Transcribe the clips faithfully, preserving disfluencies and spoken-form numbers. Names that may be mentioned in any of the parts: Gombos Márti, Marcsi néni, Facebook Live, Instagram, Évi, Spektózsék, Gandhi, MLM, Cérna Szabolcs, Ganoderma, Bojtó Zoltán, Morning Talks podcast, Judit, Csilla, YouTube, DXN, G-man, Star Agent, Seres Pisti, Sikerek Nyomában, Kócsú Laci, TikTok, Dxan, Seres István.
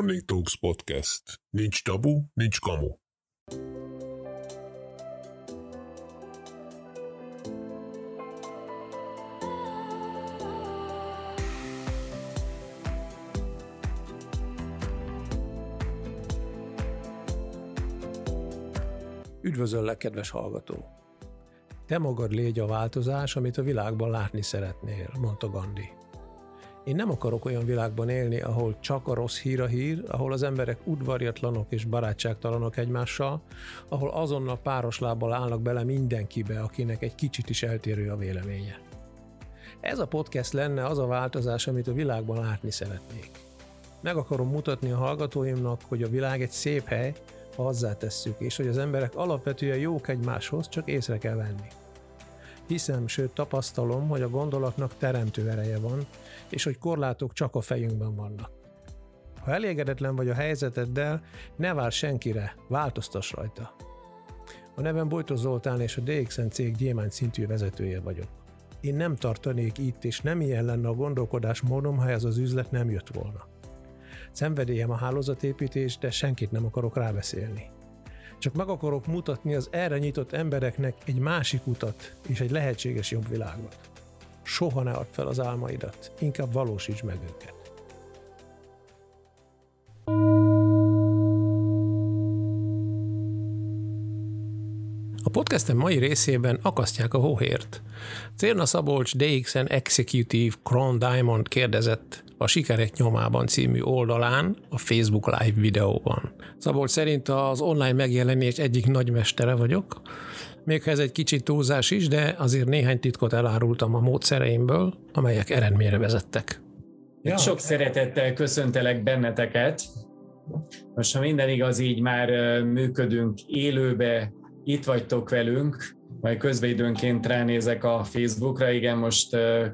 Morning Talks podcast. Nincs tabu, nincs kamu. Üdvözöllek, kedves hallgató! Te magad légy a változás, amit a világban látni szeretnél, mondta Gandhi. Én nem akarok olyan világban élni, ahol csak a rossz hír a hír, ahol az emberek udvariatlanok és barátságtalanok egymással, ahol azonnal páros lábbal állnak bele mindenkibe, akinek egy kicsit is eltérő a véleménye. Ez a podcast lenne az a változás, amit a világban látni szeretnék. Meg akarom mutatni a hallgatóimnak, hogy a világ egy szép hely, ha hozzátesszük, és hogy az emberek alapvetően jók egymáshoz, csak észre kell venni. Hiszem, sőt tapasztalom, hogy a gondolatnak teremtő ereje van, és hogy korlátok csak a fejünkben vannak. Ha elégedetlen vagy a helyzeteddel, ne várj senkire, változtass rajta. A nevem Bojtó Zoltán, és a dé iksz en cég G-man szintű vezetője vagyok. Én nem tartanék itt, és nem ilyen lenne a gondolkodás módom, ha ez az üzlet nem jött volna. Szenvedélyem a hálózatépítés, de senkit nem akarok rábeszélni. Csak meg akarok mutatni az erre nyitott embereknek egy másik utat és egy lehetséges jobb világot. Soha ne add fel az álmaidat, inkább valósítsd meg őket. A podcastem mai részében akasztják a hóhért. Cérna Szabolcs dé iksz en Executive Crown Diamond kérdezett a Sikerek Nyomában című oldalán a Facebook Live videóban. Szabolcs szerint az online megjelenés egyik nagymestere vagyok, még ha ez egy kicsit túlzás is, de azért néhány titkot elárultam a módszereimből, amelyek eredményre vezettek. Ja. Sok szeretettel köszöntelek benneteket. Most, ha minden igaz, így már működünk élőbe, itt vagytok velünk, majd közben időnként ránézek a Facebookra. Igen, most uh,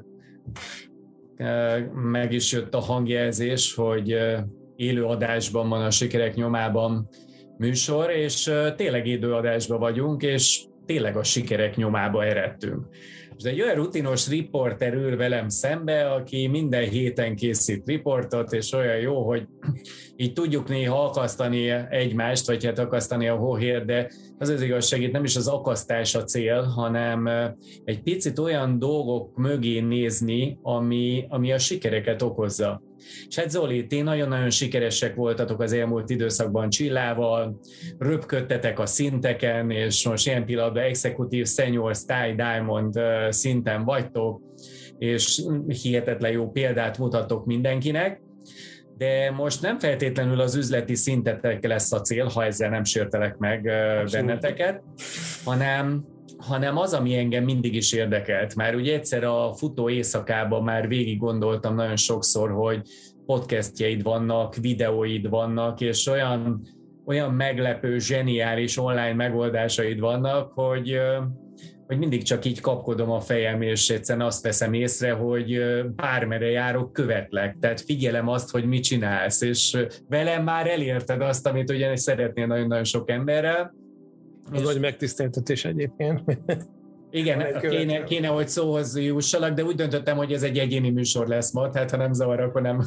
uh, meg is jött a hangjelzés, hogy uh, élő adásban van a Sikerek Nyomában műsor, és uh, tényleg élő adásban vagyunk, és tényleg a sikerek nyomába eredtünk. És egy olyan rutinos riporter ül velem szembe, aki minden héten készít riportot, és olyan jó, hogy így tudjuk néha akasztani egymást, vagy hát akasztani a hóhért, de az az igazság, itt nem is az akasztás a cél, hanem egy picit olyan dolgok mögé nézni, ami, ami a sikereket okozza. És hát Zoli, ti nagyon-nagyon sikeresek voltatok az elmúlt időszakban Csillával, röpködtetek a szinteken, és most ilyen pillanatban Executive Senior Style Diamond szinten vagytok, és hihetetlen jó példát mutattok mindenkinek, de most nem feltétlenül az üzleti szintetek lesz a cél, ha ezzel nem sértelek meg benneteket, hanem... hanem az, ami engem mindig is érdekelt. Már ugye egyszer a futó éjszakában már végig gondoltam nagyon sokszor, hogy podcastjeid vannak, videóid vannak, és olyan, olyan meglepő, zseniális online megoldásaid vannak, hogy, hogy mindig csak így kapkodom a fejem, és egyszerűen azt veszem észre, hogy bármere járok, követlek. Tehát figyelem azt, hogy mit csinálsz, és velem már elérted azt, amit ugye szeretnél nagyon-nagyon sok emberrel. Az nagy megtiszteltetés egyébként. Igen, kéne, kéne, hogy szóhoz jussalak, de úgy döntöttem, hogy ez egy egyéni műsor lesz ma, tehát ha nem zavar, akkor nem.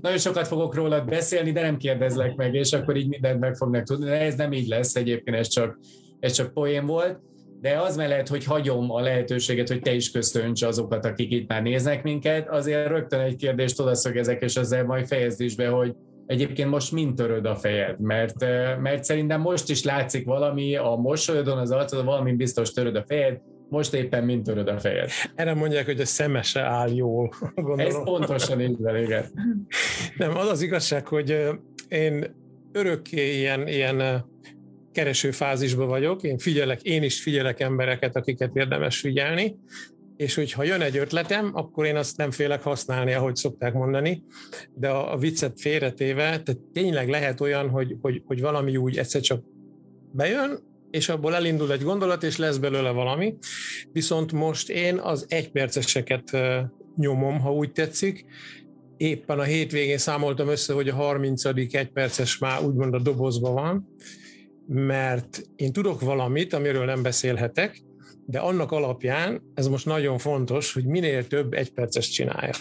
Nagyon sokat fogok rólad beszélni, de nem kérdezlek meg, és akkor így mindent meg fognak tudni. De ez nem így lesz egyébként, ez csak, ez csak poén volt. De az mellett, hogy hagyom a lehetőséget, hogy te is köszönts azokat, akik itt már néznek minket, azért rögtön egy kérdést odaszögezek, és ezzel majd fejezd is be, hogy egyébként most mind töröd a fejed, mert, mert szerintem most is látszik valami a mosolyodon, az arcodon, valami biztos töröd a fejed, most éppen mind töröd a fejed. Erre mondják, hogy a szemese áll jól, gondolom. Ez pontosan így van, igen. Nem, az az igazság, hogy én örökké ilyen, ilyen kereső fázisban vagyok, én figyelek, én is figyelek embereket, akiket érdemes figyelni, és hogyha jön egy ötletem, akkor én azt nem félek használni, ahogy szokták mondani, de a viccet félretéve, tehát tényleg lehet olyan, hogy, hogy, hogy valami úgy egyszer csak bejön, és abból elindul egy gondolat, és lesz belőle valami, viszont most én az egyperceseket nyomom, ha úgy tetszik. Éppen a hétvégén számoltam össze, hogy a harmincadik egyperces már úgymond a dobozban van, mert én tudok valamit, amiről nem beszélhetek, de annak alapján ez most nagyon fontos, hogy minél több egyperces csinálja.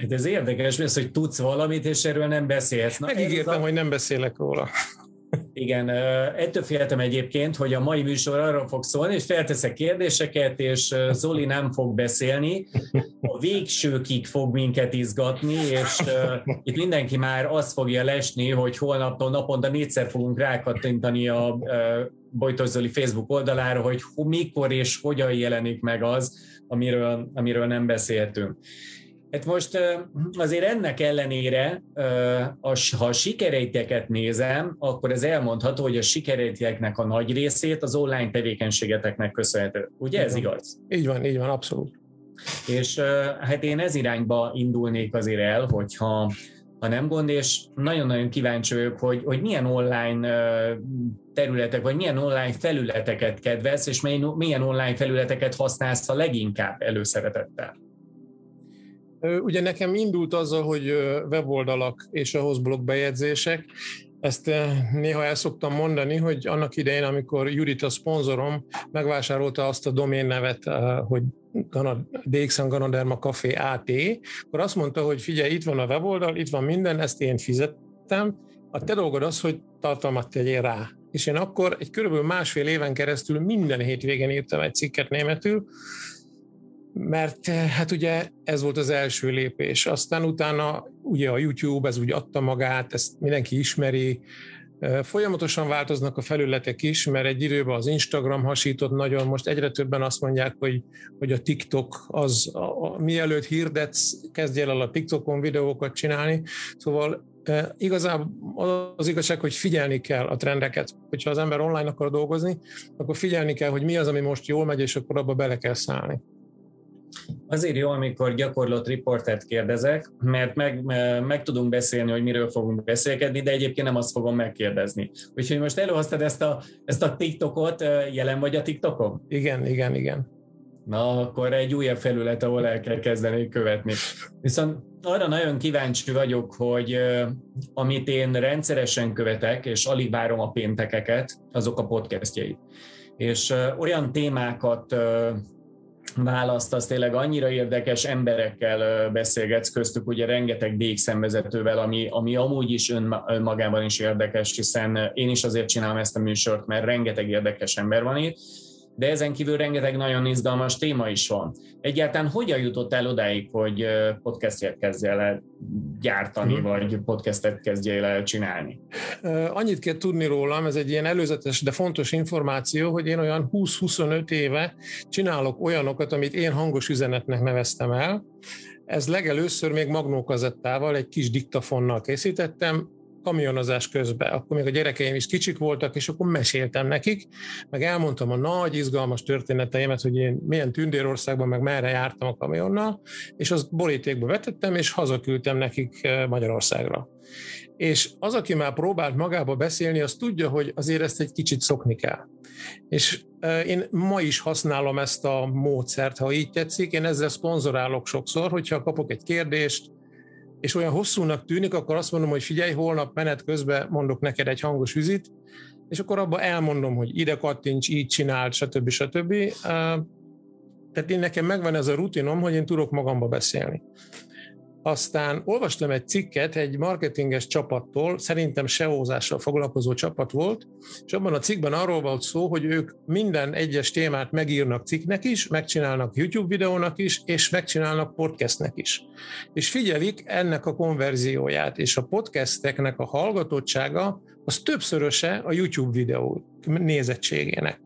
Hát ez érdekes, mert az, hogy tudsz valamit, és erről nem beszélsz. Na, megígértem, a... hogy nem beszélek róla. Igen, ettől féltem egyébként, hogy a mai műsor arra fog szólni, és felteszek kérdéseket, és Zoli nem fog beszélni, a végsőkig fog minket izgatni, és itt mindenki már azt fogja lesni, hogy holnaptól naponta négyszer fogunk rákattintani a Bojtó Zoli Facebook oldalára, hogy mikor és hogyan jelenik meg az, amiről, amiről nem beszéltünk. Hát most azért ennek ellenére, ha a sikereiteket nézem, akkor ez elmondható, hogy a sikereiteknek a nagy részét az online tevékenységeteknek köszönhető. Ugye ez igaz? Így van, így van, abszolút. És hát én ez irányba indulnék azért el, hogyha ha nem gond, és nagyon-nagyon kíváncsi vagyok, hogy, hogy milyen online területek, vagy milyen online felületeket kedvelsz, és milyen online felületeket használsz a leginkább előszeretettel. Ugye nekem indult azzal, hogy weboldalak és ahhoz blogbejegyzések. Ezt néha el szoktam mondani, hogy annak idején, amikor Judit, a szponzorom, megvásárolta azt a doménnevet, hogy Dxan Ganoderma Café á té, akkor azt mondta, hogy figyelj, itt van a weboldal, itt van minden, ezt én fizettem, a te dolgod az, hogy tartalmat tegyél rá. És én akkor egy körülbelül másfél éven keresztül minden hétvégén írtam egy cikket németül, mert hát ugye ez volt az első lépés. Aztán utána ugye a YouTube, ez úgy adta magát, ezt mindenki ismeri. Folyamatosan változnak a felületek is, mert egy időben az Instagram hasított nagyon, most egyre többen azt mondják, hogy, hogy a TikTok az, a, a, mielőtt hirdetsz, kezdj el a TikTokon videókat csinálni. Szóval e, igazából az igazság, hogy figyelni kell a trendeket. Hogyha az ember online akar dolgozni, akkor figyelni kell, hogy mi az, ami most jól megy, és akkor abba bele kell szállni. Azért jó, amikor gyakorlott riportert kérdezek, mert meg, meg tudunk beszélni, hogy miről fogunk beszélgetni, de egyébként nem azt fogom megkérdezni. Úgyhogy most előhoztad ezt a, ezt a TikTokot, jelen vagy a TikTokon? Igen, igen, igen. Na, akkor egy újabb felület, ahol el kell kezdeni követni. Viszont arra nagyon kíváncsi vagyok, hogy amit én rendszeresen követek, és alig várom a péntekeket, azok a podcastjai. És olyan témákat választasz, tényleg annyira érdekes emberekkel beszélgetsz, köztük ugye rengeteg dé iksz en vezetővel, ami, ami amúgy is önmagában is érdekes, hiszen én is azért csinálom ezt a műsort, mert rengeteg érdekes ember van itt, de ezen kívül rengeteg nagyon izgalmas téma is van. Egyáltalán hogyan jutottál odáig, hogy podcastet kezdjél el gyártani, hmm. vagy podcastet kezdjél el csinálni? Annyit kell tudni rólam, ez egy ilyen előzetes, de fontos információ, hogy én olyan húsz-huszonöt éve csinálok olyanokat, amit én hangos üzenetnek neveztem el. Ez legelőször még magnókazettával, egy kis diktafonnal készítettem, kamionozás közben, akkor még a gyerekeim is kicsik voltak, és akkor meséltem nekik, meg elmondtam a nagy, izgalmas történeteimet, hogy én milyen Tündérországban, meg merre jártam a kamionnal, és azt borítékba vetettem, és hazaküldtem nekik Magyarországra. És az, aki már próbált magába beszélni, az tudja, hogy azért ezt egy kicsit szokni kell. És én ma is használom ezt a módszert, ha így tetszik, én ezzel szponzorálok sokszor, hogyha kapok egy kérdést, és olyan hosszúnak tűnik, akkor azt mondom, hogy figyelj, holnap menet közben mondok neked egy hangos üzit, és akkor abban elmondom, hogy ide kattints, így csináld, stb. stb. Tehát én nekem megvan ez a rutinom, hogy én tudok magamba beszélni. Aztán olvastam egy cikket egy marketinges csapattól, szerintem es e o-zással foglalkozó csapat volt, és abban a cikkben arról volt szó, hogy ők minden egyes témát megírnak cikknek is, megcsinálnak YouTube videónak is, és megcsinálnak podcastnek is. És figyelik ennek a konverzióját, és a podcasteknek a hallgatottsága az többszöröse a YouTube videó nézettségének.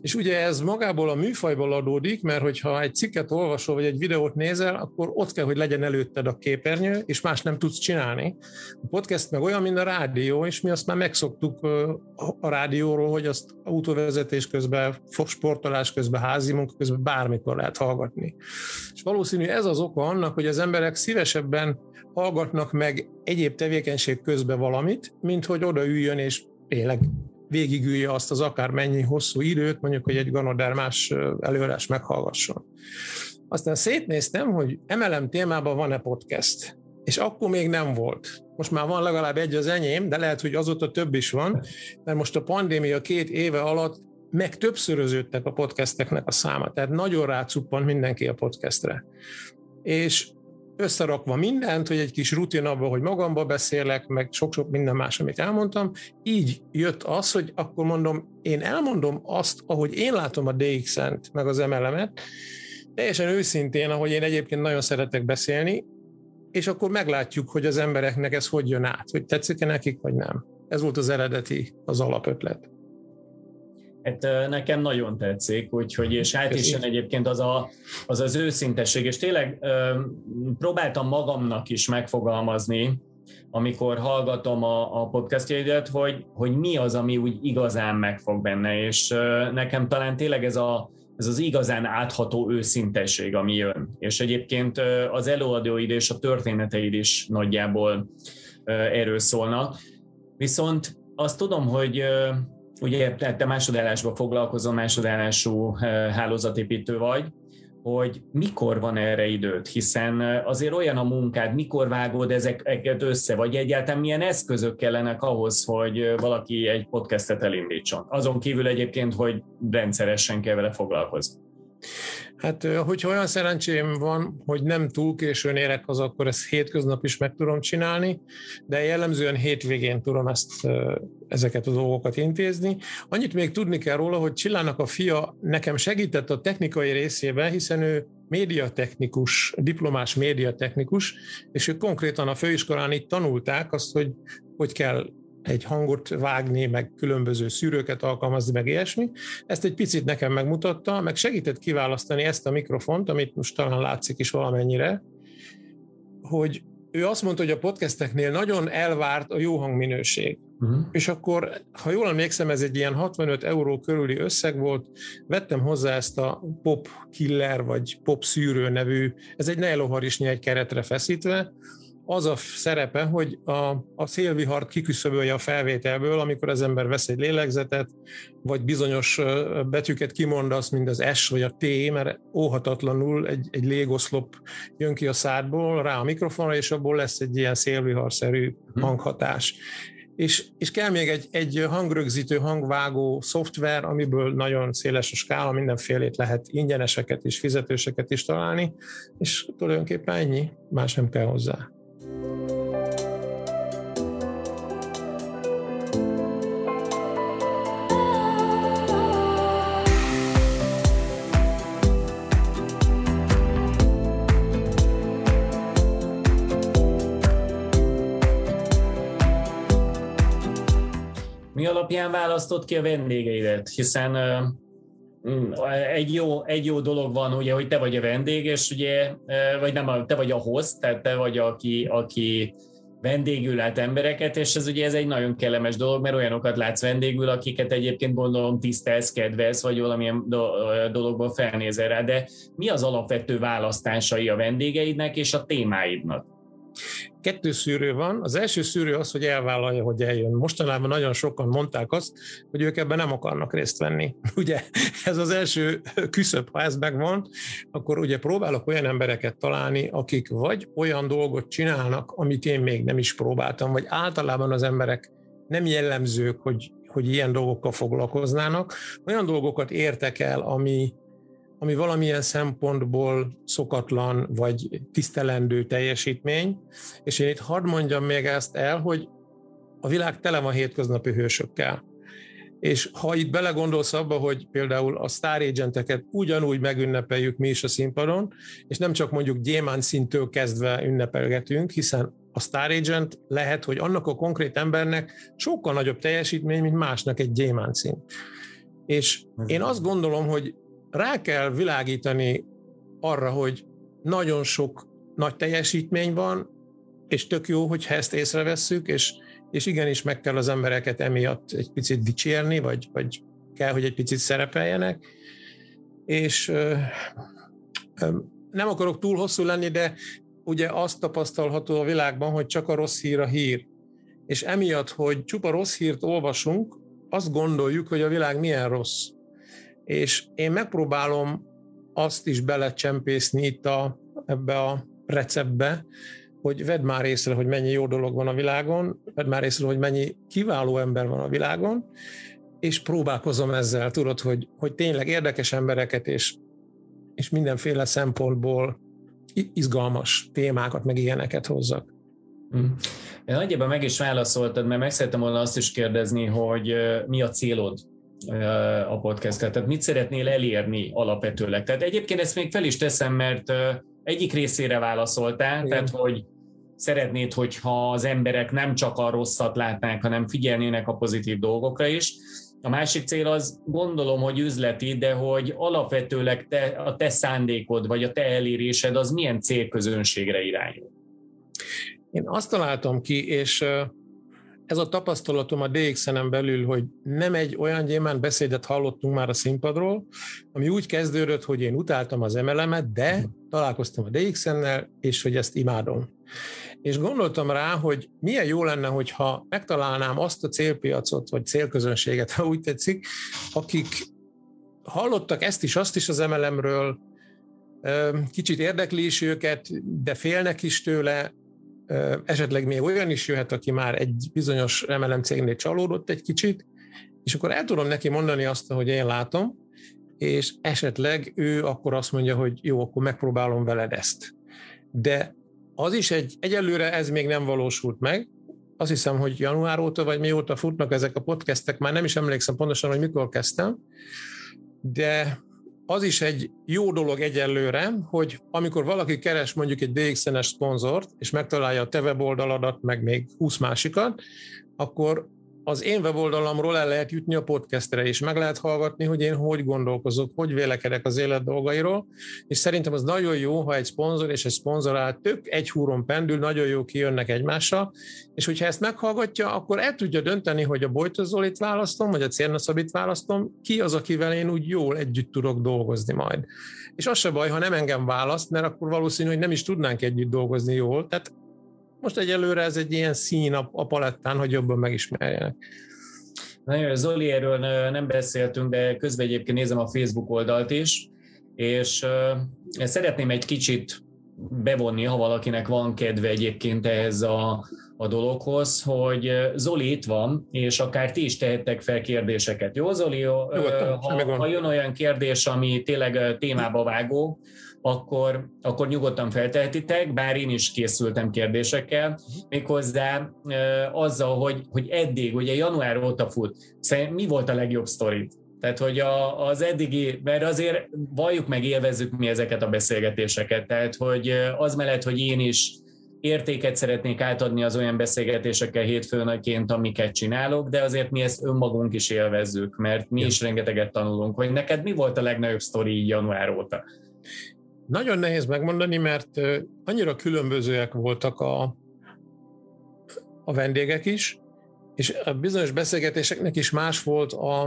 És ugye ez magából a műfajból adódik, mert hogyha egy cikket olvasol, vagy egy videót nézel, akkor ott kell, hogy legyen előtted a képernyő, és más nem tudsz csinálni. A podcast meg olyan, mint a rádió, és mi azt már megszoktuk a rádióról, hogy azt autóvezetés közben, sportolás közben, házi munka közben bármikor lehet hallgatni. És valószínű ez az oka annak, hogy az emberek szívesebben hallgatnak meg egyéb tevékenység közben valamit, mint hogy odaüljön és tényleg végigülje azt az akármennyi hosszú időt, mondjuk, hogy egy ganodermás előadás meghallgasson. Aztán szétnéztem, hogy em el em témában van-e podcast, és akkor még nem volt. Most már van legalább egy az enyém, de lehet, hogy azóta több is van, mert most a pandémia két éve alatt meg többszöröződtek a podcasteknek a száma, tehát nagyon rácuppant mindenki a podcastre. És összerakva mindent, hogy egy kis rutin abba, hogy magamba beszélek, meg sok-sok minden más, amit elmondtam. Így jött az, hogy akkor mondom, én elmondom azt, ahogy én látom a dé iksz en-t, meg az em el em-et, teljesen őszintén, ahogy én egyébként nagyon szeretek beszélni, és akkor meglátjuk, hogy az embereknek ez hogy jön át, hogy tetszik-e nekik, vagy nem. Ez volt az eredeti, az alapötlet. Hát nekem nagyon tetszik, úgyhogy, és hát is egyébként az, a, az az őszintesség, és tényleg ö, próbáltam magamnak is megfogalmazni, amikor hallgatom a, a podcastjaidat, hogy, hogy mi az, ami úgy igazán megfog benne, és ö, nekem talán tényleg ez, a, ez az igazán átható őszintesség, ami jön. És egyébként ö, az előadóid és a történeteid is nagyjából ö, erről szólnak. Viszont azt tudom, hogy... Ö, ugye te másodállásban foglalkozol, másodállású hálózatépítő vagy, hogy mikor van erre időt, hiszen azért olyan a munkád, mikor vágod ezeket össze, vagy egyáltalán milyen eszközök kellenek ahhoz, hogy valaki egy podcastet elindítson. Azon kívül egyébként, hogy rendszeresen kell vele foglalkozni. Hát, hogyha olyan szerencsém van, hogy nem túl későn érek az, akkor ezt hétköznap is meg tudom csinálni, de jellemzően hétvégén tudom ezt, ezeket a dolgokat intézni. Annyit még tudni kell róla, hogy Csillának a fia nekem segített a technikai részében, hiszen ő médiatechnikus, diplomás médiatechnikus, és ő konkrétan a főiskolán itt tanulták azt, hogy hogy kell egy hangot vágni, meg különböző szűrőket alkalmazni, meg ilyesmi. Ezt egy picit nekem megmutatta, meg segített kiválasztani ezt a mikrofont, amit most talán látszik is valamennyire, hogy ő azt mondta, hogy a podcasteknél nagyon elvárt a jó hangminőség. Uh-huh. És akkor, ha jól emlékszem, ez egy ilyen hatvanöt euró körüli összeg volt, vettem hozzá ezt a Pop Killer, vagy Pop Szűrő nevű, ez egy nejlonharisnyi egy keretre feszítve, az a szerepe, hogy a, a szélvihart kiküszöbölje a felvételből, amikor az ember vesz egy lélegzetet, vagy bizonyos betűket kimondasz, mint az S vagy a T, mert óhatatlanul egy, egy légoszlop jön ki a szádból, rá a mikrofonra, és abból lesz egy ilyen szélviharszerű hanghatás. És, és kell még egy, egy hangrögzítő, hangvágó szoftver, amiből nagyon széles a skála, mindenfélét lehet ingyeneseket és fizetőseket is találni, és tulajdonképpen ennyi, más nem kell hozzá. Mi alapján választott ki a vendégeidet? Hiszen Egy jó, egy jó dolog van, ugye, hogy te vagy a vendég, és ugye, vagy nem, te vagy a host, tehát te vagy, aki, aki vendégül lát embereket, és ez ugye ez egy nagyon kellemes dolog, mert olyanokat látsz vendégül, akiket egyébként gondolom tisztelsz, kedvelsz, vagy valamilyen dologból felnézel rá, de mi az alapvető választásai a vendégeidnek és a témáidnak? Kettő szűrő van. Az első szűrő az, hogy elvállalja, hogy eljön. Mostanában nagyon sokan mondták azt, hogy ők ebben nem akarnak részt venni. Ugye ez az első küszöb, ha ez megvan, akkor ugye próbálok olyan embereket találni, akik vagy olyan dolgot csinálnak, amit én még nem is próbáltam, vagy általában az emberek nem jellemzők, hogy, hogy ilyen dolgokkal foglalkoznának. Olyan dolgokat értek el, ami... ami valamilyen szempontból szokatlan vagy tisztelendő teljesítmény, és én itt hadd mondjam még ezt el, hogy a világ tele van hétköznapi hősökkel. És ha itt belegondolsz abba, hogy például a Star Agenteket ugyanúgy megünnepeljük mi is a színpadon, és nem csak mondjuk G-man szintől kezdve ünnepelgetünk, hiszen a Star Agent lehet, hogy annak a konkrét embernek sokkal nagyobb teljesítmény, mint másnak egy G-man szint. És én azt gondolom, hogy rá kell világítani arra, hogy nagyon sok nagy teljesítmény van, és tök jó, hogyha ezt észrevesszük, és, és igenis meg kell az embereket emiatt egy picit dicsérni, vagy, vagy kell, hogy egy picit szerepeljenek. És ö, ö, nem akarok túl hosszú lenni, de ugye azt tapasztalható a világban, hogy csak a rossz hír a hír. És emiatt, hogy csupa rossz hírt olvasunk, azt gondoljuk, hogy a világ milyen rossz. És én megpróbálom azt is belecsempészni itt a, ebbe a receptbe, hogy vedd már észre, hogy mennyi jó dolog van a világon, vedd már észre, hogy mennyi kiváló ember van a világon, és próbálkozom ezzel, tudod, hogy, hogy tényleg érdekes embereket és, és mindenféle szempontból izgalmas témákat, meg ilyeneket hozzak. Hmm. Nagyjából meg is válaszoltad, mert meg szerettem volna azt is kérdezni, hogy mi a célod a podcasttel, tehát mit szeretnél elérni alapvetőleg. Tehát egyébként ezt még fel is teszem, mert egyik részére válaszoltál, igen. Tehát hogy szeretnéd, hogyha az emberek nem csak a rosszat látnák, hanem figyelnének a pozitív dolgokra is. A másik cél az, gondolom, hogy üzleti, de hogy alapvetőleg te, a te szándékod, vagy a te elérésed, az milyen célközönségre irányul? Én azt találtam ki, és ez a tapasztalatom a dé iksz enen belül, hogy nem egy olyan gyémán beszédet hallottunk már a színpadról, ami úgy kezdődött, hogy én utáltam az em el emet, de találkoztam a dé iksz ennel, és hogy ezt imádom. És gondoltam rá, hogy milyen jó lenne, hogyha megtalálnám azt a célpiacot, vagy célközönséget, ha úgy tetszik, akik hallottak ezt is, azt is az em el emről, kicsit érdekli is őket, de félnek is tőle, esetleg még olyan is jöhet, aki már egy bizonyos em el em cégnél csalódott egy kicsit, és akkor el tudom neki mondani azt, hogy én látom, és esetleg ő akkor azt mondja, hogy jó, akkor megpróbálom veled ezt. De az is egy, egyelőre ez még nem valósult meg. Azt hiszem, hogy január óta vagy mióta futnak ezek a podcastek, már nem is emlékszem pontosan, hogy mikor kezdtem, de az is egy jó dolog egyelőre, hogy amikor valaki keres mondjuk egy dé iksz enes szponzort, és megtalálja a te weboldaladat, meg még húsz másikat, akkor az én weboldalamról el lehet jutni a podcastre, és meg lehet hallgatni, hogy én hogy gondolkozok, hogy vélekedek az élet dolgairól, és szerintem az nagyon jó, ha egy szponzor és egy szponzorál tök egy húron pendül, nagyon jó kijönnek egymással, és hogyha ezt meghallgatja, akkor el tudja dönteni, hogy a Bojtó Zolit választom, vagy a Cérna Szabit választom, ki az, akivel én úgy jól együtt tudok dolgozni majd. És az se baj, ha nem engem választ, mert akkor valószínű, hogy nem is tudnánk együtt dolgozni jól, tehát most egyelőre ez egy ilyen szín a palettán, hogy jobban megismerjenek. Na jó, Zoli, erről nem beszéltünk, de közben egyébként nézem a Facebook oldalt is, és szeretném egy kicsit bevonni, ha valakinek van kedve egyébként ehhez a, a dologhoz, hogy Zoli itt van, és akár ti is tehettek fel kérdéseket. Jó, Zoli? Jó, ha, ha jön olyan kérdés, ami tényleg témába vágó, Akkor, akkor nyugodtan feltehetitek, bár én is készültem kérdésekkel, méghozzá e, azzal, hogy, hogy eddig, ugye január óta fut, szerintem mi volt a legjobb sztori? Tehát, hogy a, az eddigi, mert azért valljuk meg, élvezzük mi ezeket a beszélgetéseket, tehát, hogy az mellett, hogy én is értéket szeretnék átadni az olyan beszélgetésekkel hétfőnként, amiket csinálok, de azért mi ezt önmagunk is élvezzük, mert mi is rengeteget tanulunk, hogy neked mi volt a legnagyobb sztori január óta? Nagyon nehéz megmondani, mert annyira különbözőek voltak a, a vendégek is, és a bizonyos beszélgetéseknek is más volt a,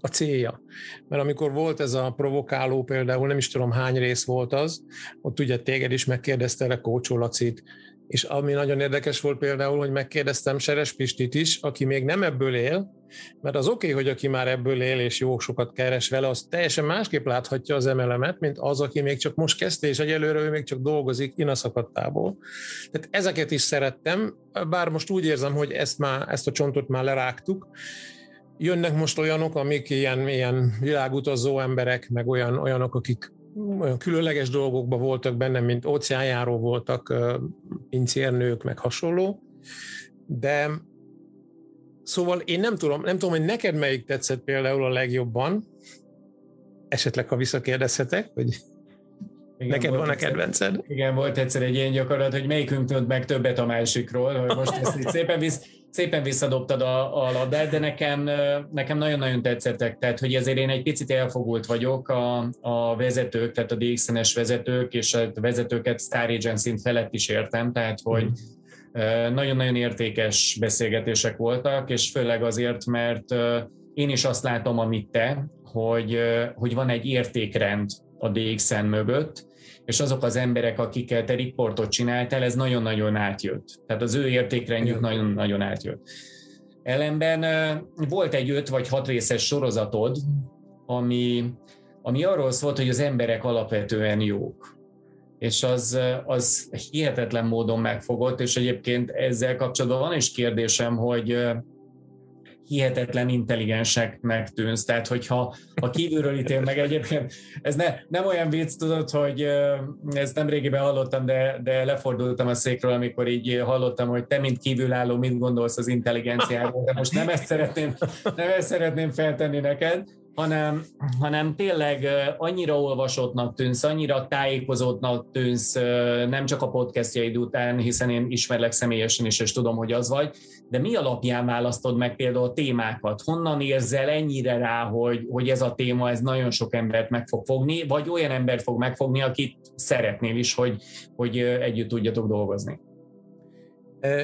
a célja. Mert amikor volt ez a provokáló például, nem is tudom hány rész volt az, ott ugye téged is megkérdezte a Kócsú Lacit, és ami nagyon érdekes volt például, hogy megkérdeztem Seres Pistit is, aki még nem ebből él, mert az oké, okay, hogy aki már ebből él és jó sokat keres vele, az teljesen másképp láthatja az em el emet, mint az, aki még csak most kezdte, és egyelőre ő még csak dolgozik inaszakadtából. Tehát ezeket is szerettem, bár most úgy érzem, hogy ezt, már, ezt a csontot már lerágtuk. Jönnek most olyanok, amik ilyen, ilyen világutazó emberek, meg olyan, olyanok, akik olyan különleges dolgokban voltak benne, mint óceánjáró voltak, pincérnők, meg hasonló, de szóval én nem tudom, nem tudom, hogy neked melyik tetszett például a legjobban, esetleg, ha visszakérdezhetek, hogy igen, neked van a kedvenced? Egyszer, igen, volt egyszer egy ilyen gyakorlat, hogy melyikünk tudott meg többet a másikról, hogy most ezt így szépen, visz, szépen visszadobtad a, a labdát, de nekem, nekem nagyon-nagyon tetszettek, tehát hogy ezért én egy picit elfogult vagyok a, a vezetők, tehát a dé iksz enes vezetők, és a vezetőket Star Agent szint felett is értem, tehát hogy mm. nagyon-nagyon értékes beszélgetések voltak, és főleg azért, mert én is azt látom, amit te, hogy, hogy van egy értékrend a dé iksz en mögött, és azok az emberek, akikkel te riportot csináltál, ez nagyon-nagyon átjött. Tehát az ő értékrendjük nagyon-nagyon átjött. Ellenben volt egy öt vagy hat részes sorozatod, ami, ami arról szólt, hogy az emberek alapvetően jók. És az, az hihetetlen módon megfogott, és egyébként ezzel kapcsolatban van is kérdésem, hogy hihetetlen intelligenseknek tűnsz. Tehát, hogyha a kívülről ítél meg egyébként, ez ne, nem olyan vicc, tudod, hogy ezt nemrégiben hallottam, de, de lefordultam a székről, amikor így hallottam, hogy te, mint kívülálló, mit gondolsz az intelligenciáról. De most nem ezt szeretném, nem ezt szeretném feltenni neked, hanem, hanem tényleg annyira olvasottnak tűnsz, annyira tájékozottnak tűnsz, nem csak a podcastjaid után, hiszen én ismerlek személyesen is, és tudom, hogy az vagy, de mi alapján választod meg például a témákat? Honnan érzel ennyire rá, hogy, hogy ez a téma, ez nagyon sok embert meg fog fogni, vagy olyan embert fog megfogni, akit szeretnél is, hogy, hogy együtt tudjatok dolgozni?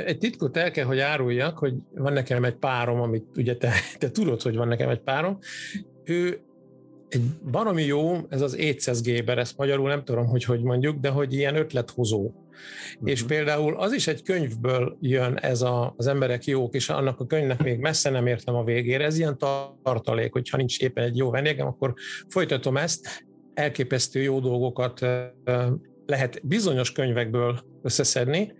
Egy titkot el kell, hogy áruljak, hogy van nekem egy párom, amit ugye te, te tudod, hogy van nekem egy párom. Ő egy baromi jó, ez az hétszáz géber, ezt magyarul nem tudom, hogy hogy mondjuk, de hogy ilyen ötlethozó. Uh-huh. És például az is egy könyvből jön ez a, az emberek jók, és annak a könyvnek még messze nem értem a végére. Ez ilyen tartalék, hogyha nincs éppen egy jó vendégem, akkor folytatom ezt, elképesztő jó dolgokat lehet bizonyos könyvekből összeszedni.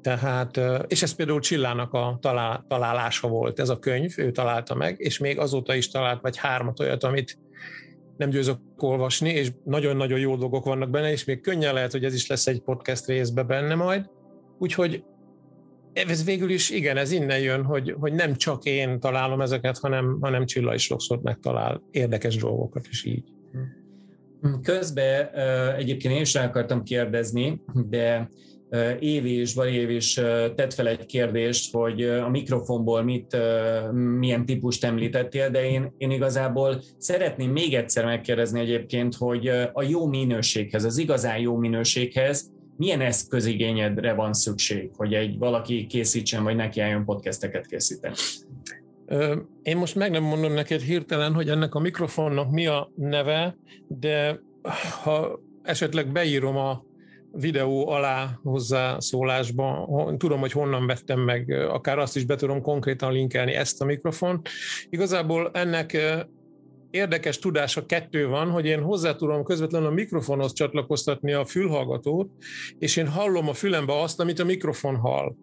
Tehát, és ez például Csillának a talál, találása volt, ez a könyv, ő találta meg, és még azóta is talált vagy hármat olyat, amit nem győzök olvasni, és nagyon-nagyon jó dolgok vannak benne, és még könnyen lehet, hogy ez is lesz egy podcast részbe benne majd. Úgyhogy ez végül is, igen, ez innen jön, hogy, hogy nem csak én találom ezeket, hanem, hanem Csilla is sokszor megtalál érdekes dolgokat is így. Közben egyébként én sem akartam kérdezni, de... Évi és Bali is tett fel egy kérdést, hogy a mikrofonból mit, milyen típust említettél, de én, én igazából szeretném még egyszer megkérdezni egyébként, hogy a jó minőséghez, az igazán jó minőséghez milyen eszközigényedre van szükség, hogy egy valaki készítsen, vagy neki álljon podcasteket készíteni? Én most meg nem mondom neked hirtelen, hogy ennek a mikrofonnak mi a neve, de ha esetleg beírom a videó alá hozzászólásba, tudom, hogy honnan vettem meg, akár azt is be tudom konkrétan linkelni, ezt a mikrofont. Igazából ennek érdekes tudása kettő van, hogy én hozzá tudom közvetlenül a mikrofonhoz csatlakoztatni a fülhallgatót, és én hallom a fülembe azt, amit a mikrofon hall.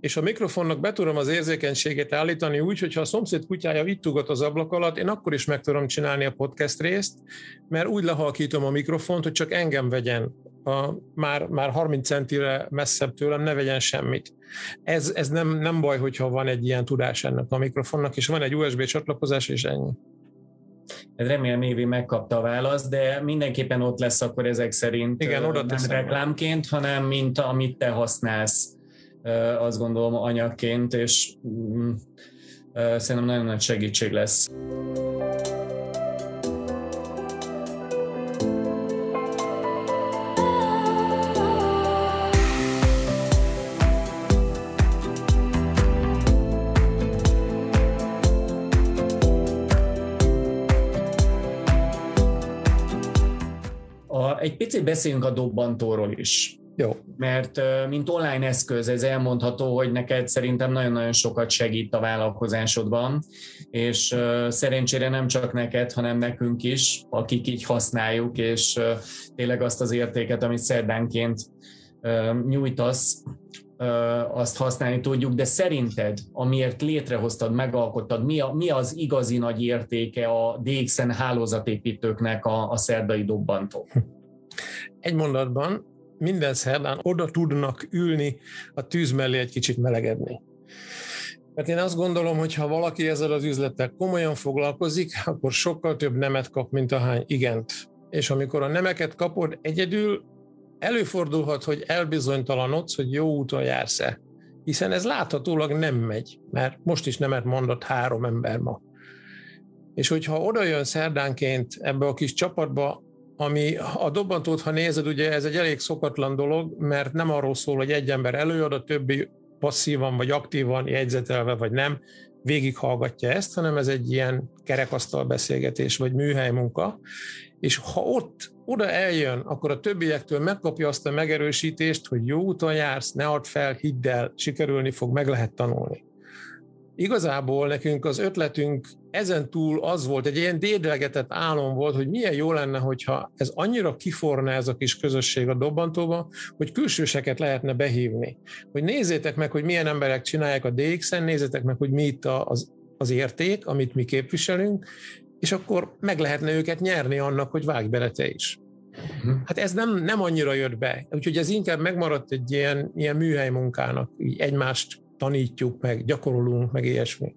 És a mikrofonnak be tudom az érzékenységet állítani úgy, hogyha a szomszéd kutyája ittugat az ablak alatt, én akkor is meg tudom csinálni a podcast részt, mert úgy lehalkítom a mikrofont, hogy csak engem vegyen. A, már, már harminc centire messzebb tőlem, ne vegyen semmit. Ez, ez nem, nem baj, hogyha van egy ilyen tudás ennek a mikrofonnak, és van egy u es bé csatlakozás, és ennyi. Remélem Évi megkapta a választ, de mindenképpen ott lesz akkor ezek szerint. Igen, oda nem reklámként, hanem mint amit te használsz, azt gondolom anyagként, és mm, szerintem nagyon nagy segítség lesz. Egy picit beszéljünk a dobbantóról is. Jó. Mert mint online eszköz, ez elmondható, hogy neked szerintem nagyon-nagyon sokat segít a vállalkozásodban, és szerencsére nem csak neked, hanem nekünk is, akik így használjuk, és tényleg azt az értéket, amit szerdánként nyújtasz, azt használni tudjuk, de szerinted, amiért létrehoztad, megalkottad, mi, a, mi az igazi nagy értéke a dé iksz en hálózatépítőknek a, a szerdai dobbantó? Egy mondatban, minden szerdán oda tudnak ülni a tűz mellé egy kicsit melegedni. Mert én azt gondolom, hogy ha valaki ezzel az üzlettel komolyan foglalkozik, akkor sokkal több nemet kap, mint ahány igent. És amikor a nemeket kapod egyedül, előfordulhat, hogy elbizonytalanodsz, hogy jó úton jársz-e. Hiszen ez láthatólag nem megy, mert most is nemet mondott három ember ma. És hogyha oda jön szerdánként ebbe a kis csapatba, ami a dobbantót, ha nézed, ugye ez egy elég szokatlan dolog, mert nem arról szól, hogy egy ember előad, a többi passzívan vagy aktívan jegyzetelve vagy nem végighallgatja ezt, hanem ez egy ilyen kerekasztal beszélgetés vagy műhely munka, és ha ott oda eljön, akkor a többiektől megkapja azt a megerősítést, hogy jó úton jársz, ne add fel, hidd el, sikerülni fog, meg lehet tanulni. Igazából nekünk az ötletünk ezen túl az volt, egy ilyen dédelgetett álom volt, hogy milyen jó lenne, hogyha ez annyira kiforrna ez a kis közösség a dobbantóba, hogy külsőseket lehetne behívni. Hogy nézzétek meg, hogy milyen emberek csinálják a dé iksz-en, nézzétek meg, hogy mi itt az az érték, amit mi képviselünk, és akkor meg lehetne őket nyerni annak, hogy vágj bele te is. Hát ez nem, nem annyira jött be, úgyhogy ez inkább megmaradt egy ilyen, ilyen műhely munkának, így egymást tanítjuk meg, gyakorolunk, meg ilyesmi.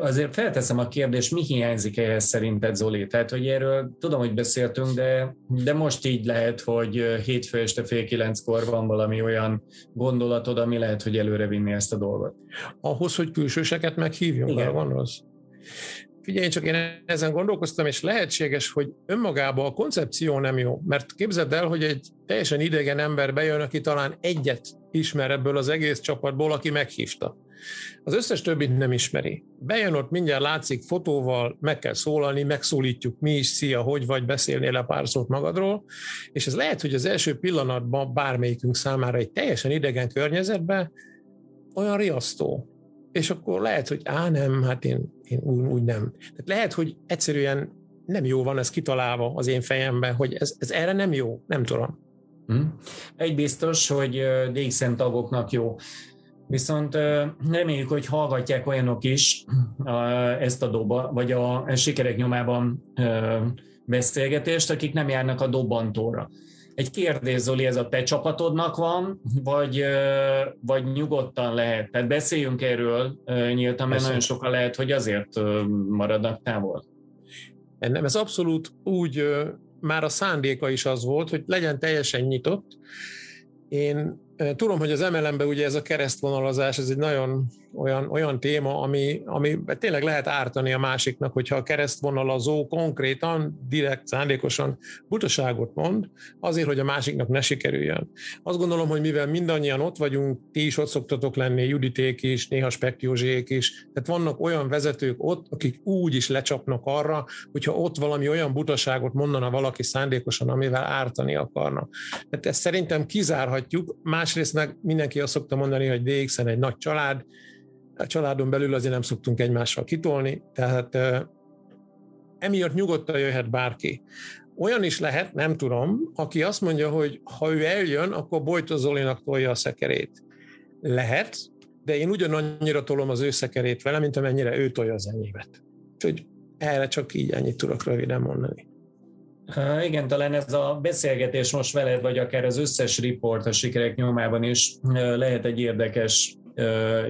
Azért felteszem a kérdést, mi hiányzik ehhez szerinted, Zoli? Tehát, hogy erről tudom, hogy beszéltünk, de, de most így lehet, hogy hétfő este fél kilenckor van valami olyan gondolatod, ami lehet, hogy előrevinni ezt a dolgot. Ahhoz, hogy külsőseket meghívjunk, igen, van rossz. Figyelj, csak én ezen gondolkoztam, és lehetséges, hogy önmagában a koncepció nem jó, mert képzeld el, hogy egy teljesen idegen ember bejön, aki talán egyet ismer ebből az egész csapatból, aki meghívta. Az összes többit nem ismeri. Bejön ott, mindjárt látszik fotóval, meg kell szólalni, megszólítjuk mi is, szia, hogy vagy, beszélnél le pár szót magadról, és ez lehet, hogy az első pillanatban bármelyikünk számára egy teljesen idegen környezetben olyan riasztó. És akkor lehet, hogy á, nem, hát én, én úgy, úgy nem. Tehát lehet, hogy egyszerűen nem jó van ez kitalálva az én fejemben, hogy ez, ez erre nem jó, nem tudom. Hmm. Egy biztos, hogy dé iksz en tagoknak jó. Viszont reméljük, hogy hallgatják olyanok is ezt a doba, vagy a Sikerek Nyomában beszélgetést, akik nem járnak a dobbantóra. Egy kérdés, Zoli, ez a te csapatodnak van, vagy, vagy nyugodtan lehet? Tehát beszéljünk erről nyíltan, mert nagyon sokan lehet, hogy azért maradnak távol. Nem, ez abszolút úgy, már a szándéka is az volt, hogy legyen teljesen nyitott. Én tudom, hogy az em el em-ben ugye ez a keresztvonalazás, ez egy nagyon olyan, olyan téma, ami, ami tényleg lehet ártani a másiknak, hogyha a keresztvonalazó konkrétan, direkt, szándékosan butaságot mond, azért, hogy a másiknak ne sikerüljön. Azt gondolom, hogy mivel mindannyian ott vagyunk, ti is ott szoktatok lenni, Juditék is, néha Spektózsék is, tehát vannak olyan vezetők ott, akik úgy is lecsapnak arra, hogyha ott valami olyan butaságot mondana valaki szándékosan, amivel ártani akarna. Tehát ezt szerintem kizárhatjuk, másrészt meg mindenki azt szokta mondani, hogy dé iksz en egy nagy család, a családon belül azért nem szoktunk egymással kitolni, tehát eh, emiatt nyugodtan jöhet bárki. Olyan is lehet, nem tudom, aki azt mondja, hogy ha ő eljön, akkor Bojtó Zolinak tolja a szekerét. Lehet, de én ugyanannyira tolom az ő szekerét vele, mint amennyire ő tolja az enyémet. Úgyhogy erre csak így ennyit tudok röviden mondani. Ha, igen, talán ez a beszélgetés most veled, vagy akár az összes riport a Sikerek Nyomában is lehet egy érdekes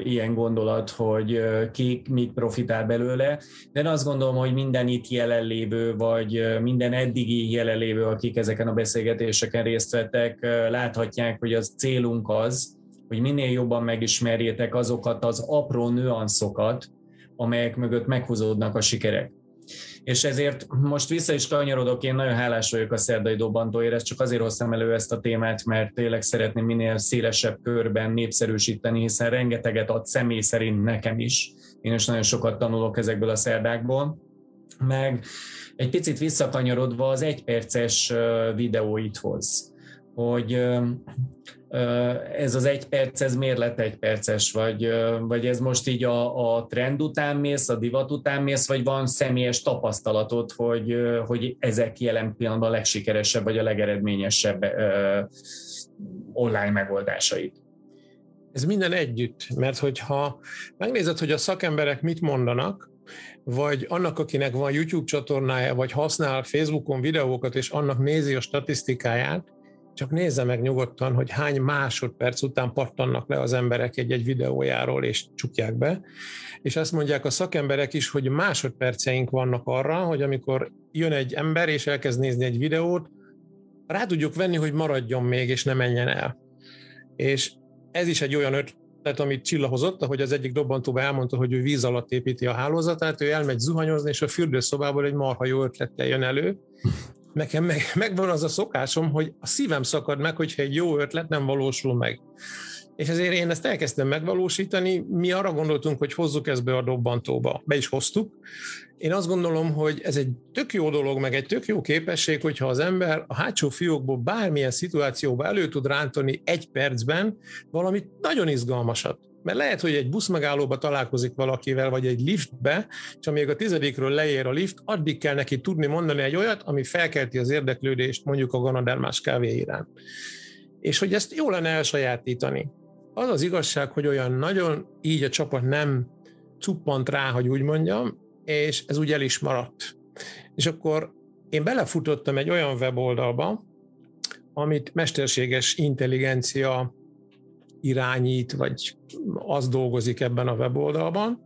ilyen gondolat, hogy ki mit profitál belőle, de azt gondolom, hogy minden itt jelenlévő, vagy minden eddigi jelenlévő, akik ezeken a beszélgetéseken részt vettek, láthatják, hogy az célunk az, hogy minél jobban megismerjétek azokat az apró nüanszokat, amelyek mögött meghúzódnak a sikerek. És ezért most vissza is kanyarodok, én nagyon hálás vagyok a szerdai dobbantóért, ezt csak azért hoztam elő ezt a témát, mert tényleg szeretném minél szélesebb körben népszerűsíteni, hiszen rengeteget ad személy szerint nekem is. Én is nagyon sokat tanulok ezekből a szerdákból. Meg egy picit visszakanyarodva az egyperces videóidhoz, hogy ez az egy perc, ez miért lett egy perces, vagy, vagy ez most így a, a trend után mész, a divat után mész, vagy van személyes tapasztalatod, hogy, hogy ezek jelen pillanatban a legsikeresebb, vagy a legeredményesebb ö, online megoldásait? Ez minden együtt, mert hogyha megnézed, hogy a szakemberek mit mondanak, vagy annak, akinek van YouTube csatornája, vagy használ Facebookon videókat, és annak nézi a statisztikáját, csak nézze meg nyugodtan, hogy hány másodperc után pattannak le az emberek egy-egy videójáról, és csukják be. És azt mondják a szakemberek is, hogy másodperceink vannak arra, hogy amikor jön egy ember, és elkezd nézni egy videót, rá tudjuk venni, hogy maradjon még, és ne menjen el. És ez is egy olyan ötlet, amit Csilla hozott, ahogy az egyik dobbantóban elmondta, hogy ő víz alatt építi a hálózatát, ő elmegy zuhanyozni, és a fürdőszobából egy marha jó ötlettel jön elő. Nekem meg, megvan az a szokásom, hogy a szívem szakad meg, hogyha egy jó ötlet nem valósul meg. És ezért én ezt elkezdtem megvalósítani, mi arra gondoltunk, hogy hozzuk ezt be a dobbantóba. Be is hoztuk. Én azt gondolom, hogy ez egy tök jó dolog, meg egy tök jó képesség, hogyha az ember a hátsó fiókból bármilyen szituációba elő tud rántani egy percben valamit nagyon izgalmasat. Mert lehet, hogy egy buszmegállóba találkozik valakivel, vagy egy liftbe, és amíg a tizedikről leér a lift, addig kell neki tudni mondani egy olyat, ami felkelti az érdeklődést mondjuk a ganodermás kávé iránt. És hogy ezt jól lenne elsajátítani. Az az igazság, hogy olyan nagyon így a csapat nem cuppant rá, hogy úgy mondjam, és ez úgy el is maradt. És akkor én belefutottam egy olyan weboldalba, amit mesterséges intelligencia irányít, vagy az dolgozik ebben a weboldalban,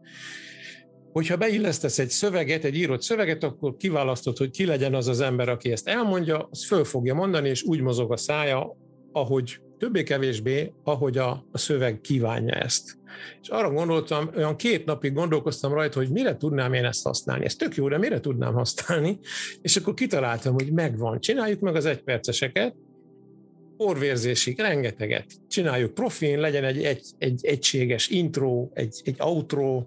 hogyha beillesztesz egy szöveget, egy írott szöveget, akkor kiválasztod, hogy ki legyen az az ember, aki ezt elmondja, az föl fogja mondani, és úgy mozog a szája, ahogy többé-kevésbé, ahogy a, a szöveg kívánja ezt. És arra gondoltam, olyan két napig gondolkoztam rajta, hogy mire tudnám én ezt használni. Ez tök jó, de mire tudnám használni? És akkor kitaláltam, hogy megvan, csináljuk meg az egyperceseket, orvérzésig, rengeteget. Csináljuk profin, legyen egy, egy, egy egységes intro, egy, egy outro,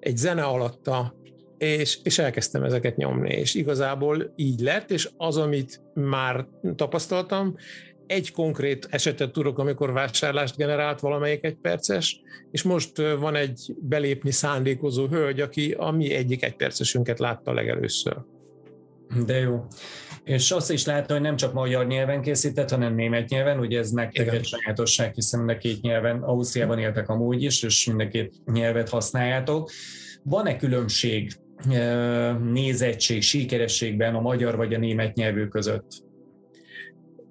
egy zene alatta, és, és elkezdtem ezeket nyomni, és igazából így lett, és az, amit már tapasztaltam, egy konkrét esetet tudok, amikor vásárlást generált valamelyik egyperces, és most van egy belépni szándékozó hölgy, aki a mi egyik egypercesünket látta legelőször. De jó. És azt is látta, hogy nem csak magyar nyelven készített, hanem német nyelven, ugye ez nektek igen. Egy sajátosság, hiszen mind a két nyelven, Ausztriában éltek amúgy is, és mind a két nyelvet használjátok. Van-e különbség, nézettség, sikerességben a magyar vagy a német nyelvű között?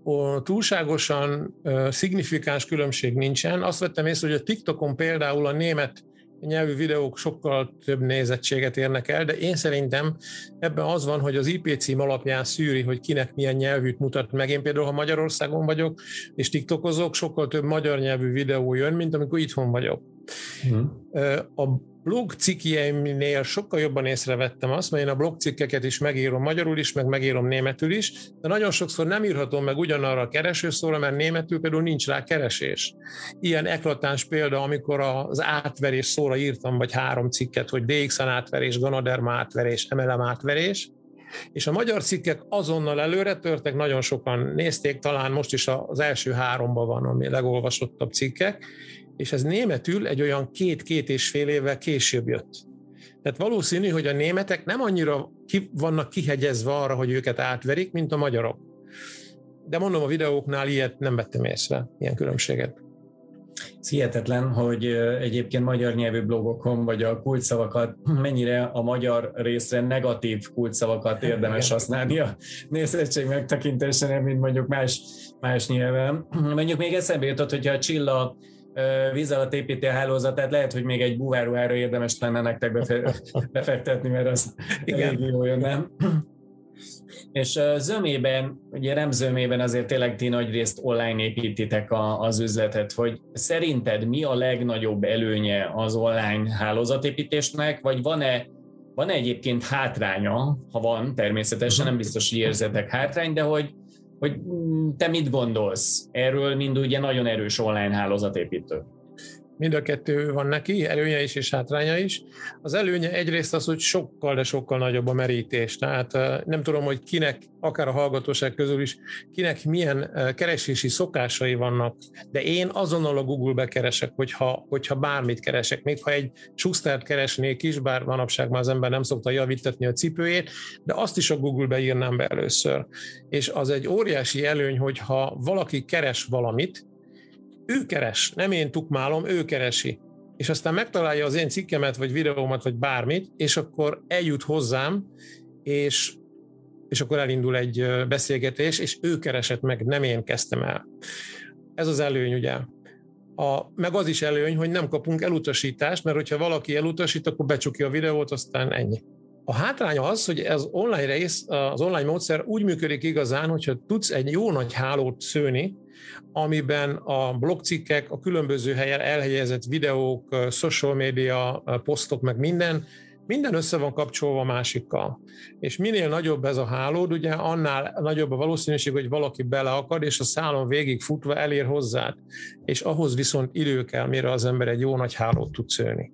A túlságosan szignifikáns különbség nincsen. Azt vettem észre, hogy a TikTokon például a német nyelvű videók sokkal több nézettséget érnek el, de én szerintem ebben az van, hogy az I P cím alapján szűri, hogy kinek milyen nyelvűt mutat meg. Én például, ha Magyarországon vagyok és tiktokozok, sokkal több magyar nyelvű videó jön, mint amikor itthon vagyok. Hmm. A blog cikkeimnél sokkal jobban észrevettem azt, mert én a blog cikkeket is megírom magyarul is, meg megírom németül is, de nagyon sokszor nem írhatom meg ugyanarra a keresőszóra, mert németül például nincs rá keresés. Ilyen eklatáns példa, amikor az átverés szóra írtam, vagy három cikket, hogy dé iksz en átverés, Ganoderma átverés, em el em átverés, és a magyar cikkek azonnal előre törtek, nagyon sokan nézték, talán most is az első háromban van, ami legolvasottabb cikkek, és ez németül egy olyan két-két és fél évvel később jött. Tehát valószínű, hogy a németek nem annyira ki, vannak kihegyezve arra, hogy őket átverik, mint a magyarok. De mondom, a videóknál ilyet nem vettem észre, ilyen különbséget. Ez hihetetlen, hogy egyébként magyar nyelvű blogokon, vagy a kulcsszavakat, mennyire a magyar részre negatív kulcsszavakat érdemes használni a nézettség megtekintésen, mint mondjuk más, más nyelven. Mondjuk még eszembe jutott, hogyha a Csilla víz alatt építi a hálózatát, lehet, hogy még egy búváruhára érdemes lenne nektek befektetni, mert az elég jól jön, nem? És zömében, ugye nem zömében, azért tényleg ti nagy részt online építitek a, az üzletet, hogy szerinted mi a legnagyobb előnye az online hálózatépítésnek, vagy van-e, van-e egyébként hátránya, ha van, természetesen nem biztos, hogy érzetek hátrány, de hogy hogy te mit gondolsz erről, mind ugye nagyon erős online hálózatépítő? Mind a kettő van neki, előnye is és hátránya is. Az előnye egyrészt az, hogy sokkal, de sokkal nagyobb a merítés. Tehát nem tudom, hogy kinek, akár a hallgatóság közül is, kinek milyen keresési szokásai vannak, de én azonnal a Google-be keresek, hogyha, hogyha bármit keresek. Még ha egy susztárt keresnék is, bár manapság már az ember nem szokta javítatni a cipőjét, de azt is a Google-be írnám be először. És az egy óriási előny, hogyha valaki keres valamit, ő keres, nem én tukmálom, ő keresi. És aztán megtalálja az én cikkemet, vagy videómat, vagy bármit, és akkor eljut hozzám, és, és akkor elindul egy beszélgetés, és ő keresett meg, nem én kezdtem el. Ez az előny, ugye. A, meg az is előny, hogy nem kapunk elutasítást, mert hogyha valaki elutasít, akkor becsukja a videót, aztán ennyi. A hátránya az, hogy az online rész, az online módszer úgy működik igazán, hogyha tudsz egy jó nagy hálót szőni, amiben a blogcikkek, a különböző helyen elhelyezett videók, social media, posztok, meg minden, minden össze van kapcsolva másikkal. És minél nagyobb ez a hálód, ugye annál nagyobb a valószínűség, hogy valaki beleakad, és a szálon végig futva elér hozzád. És ahhoz viszont idő kell, mire az ember egy jó nagy hálót tud szőni.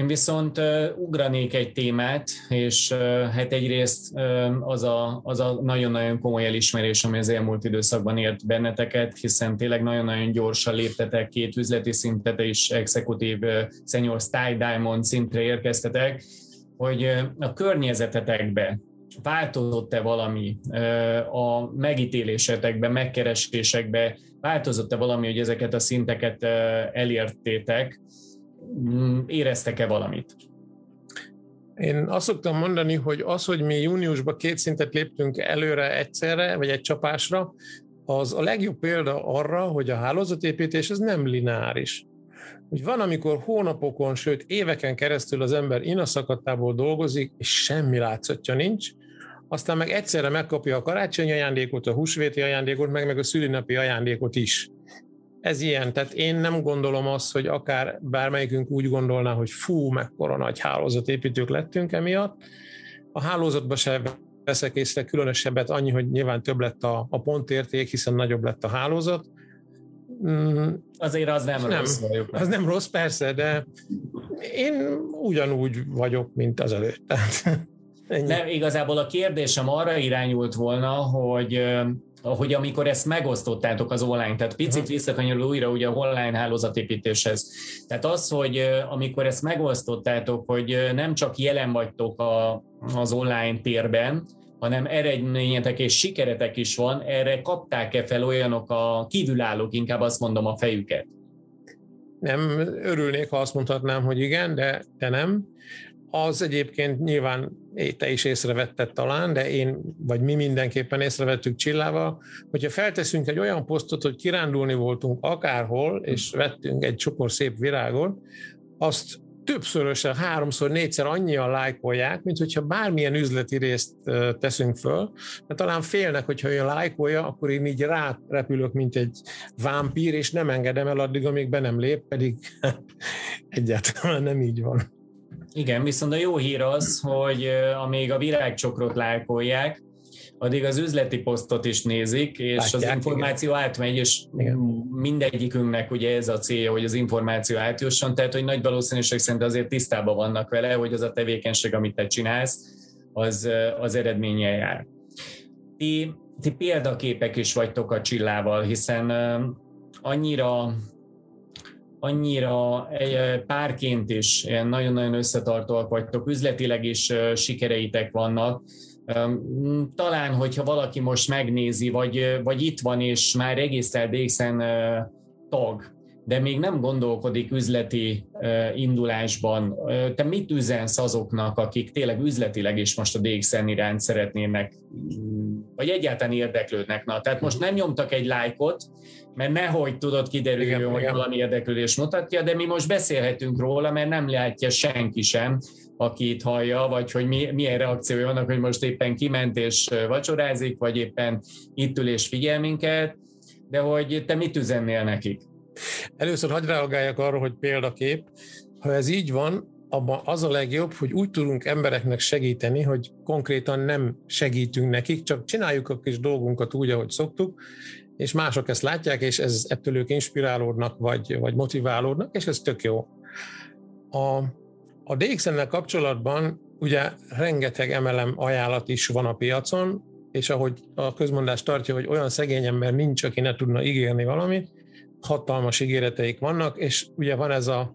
Én viszont uh, ugranék egy témát, és uh, hát egyrészt uh, az, a, az a nagyon-nagyon komoly elismerés, ami az elmúlt időszakban ért benneteket, hiszen tényleg nagyon-nagyon gyorsan léptetek, két üzleti szintet és exekutív uh, senior style diamond szintre érkeztetek, hogy uh, a környezetetekbe változott-e valami uh, a megítélésetekbe, megkeresésekbe, változott-e valami, hogy ezeket a szinteket uh, elértétek, éreztek-e valamit? Én azt szoktam mondani, hogy az, hogy mi júniusban két szintet léptünk előre egyszerre, vagy egy csapásra, az a legjobb példa arra, hogy a hálózatépítés ez nem lineáris. Úgy van, amikor hónapokon, sőt éveken keresztül az ember inaszakadtából dolgozik, és semmi látszatja nincs, aztán meg egyszerre megkapja a karácsonyi ajándékot, a húsvéti ajándékot, meg, meg a szülinapi ajándékot is. Ez ilyen, tehát én nem gondolom azt, hogy akár bármelyikünk úgy gondolná, hogy fú, mekkora nagy hálózatépítők lettünk emiatt. A hálózatba se veszek észre különösebbet, annyi, hogy nyilván több lett a, a pontérték, hiszen nagyobb lett a hálózat. Mm, Azért az nem, nem rossz. Az nem rossz, persze, de én ugyanúgy vagyok, mint azelőtt. Tehát, nem, igazából a kérdésem arra irányult volna, hogy... hogy amikor ezt megosztottátok az online, tehát picit visszakanyarul újra ugye a online hálózatépítéshez. Tehát az, hogy amikor ezt megosztottátok, hogy nem csak jelen vagytok a, az online térben, hanem eredményetek és sikeretek is van, erre kapták-e fel olyanok a kívülállók, inkább azt mondom, a fejüket? Nem, örülnék, ha azt mondhatnám, hogy igen, de, de nem. Az egyébként nyilván te is észrevetted talán, de én, vagy mi mindenképpen észrevettük Csillával, hogyha felteszünk egy olyan posztot, hogy kirándulni voltunk akárhol, és vettünk egy csokor szép virágot, azt többszörösen, háromszor, négyszer annyian lájkolják, mint hogyha bármilyen üzleti részt teszünk föl, de talán félnek, hogyha olyan lájkolja, akkor én így rárepülök, mint egy vámpír, és nem engedem el addig, amíg be nem lép, pedig egyáltalán nem így van. Igen, viszont a jó hír az, hogy amíg a virágcsokrot lájkolják, addig az üzleti posztot is nézik, és látják, az információ igen. átmegy, és igen. mindegyikünknek ugye ez a célja, hogy az információ átjusson, tehát hogy nagy valószínűség szerint azért tisztában vannak vele, hogy az a tevékenység, amit te csinálsz, az, az eredménnyel jár. Ti, ti példaképek is vagytok a Csillával, hiszen annyira... annyira párként is nagyon-nagyon összetartóak vagytok, üzletileg is sikereitek vannak. Talán, hogyha valaki most megnézi, vagy, vagy itt van, és már regisztrált dé iksz en tag, de még nem gondolkodik üzleti indulásban. Te mit üzensz azoknak, akik tényleg üzletileg is most a dé iksz en iránt szeretnének, vagy egyáltalán érdeklődnek? Na, tehát most nem nyomtak egy lájkot, mert nehogy tudod kiderülni, hogy igen. valami érdeklődés mutatja, de mi most beszélhetünk róla, mert nem látja senki sem, aki itt hallja, vagy hogy mi, milyen reakciói vannak, hogy most éppen kiment és vacsorázik, vagy éppen itt ül és figyel minket, de hogy te mit üzennél nekik? Először hadd reagáljak arra, hogy példakép. Ha ez így van, abban az a legjobb, hogy úgy tudunk embereknek segíteni, hogy konkrétan nem segítünk nekik, csak csináljuk a kis dolgunkat úgy, ahogy szoktuk, és mások ezt látják, és ez, ettől ők inspirálódnak, vagy, vagy motiválódnak, és ez tök jó. A, a dé iksz en-nel kapcsolatban ugye rengeteg em el em ajánlat is van a piacon, és ahogy a közmondás tartja, hogy olyan szegény ember nincs, aki ne tudna ígérni valamit, hatalmas ígéreteik vannak, és ugye van ez a,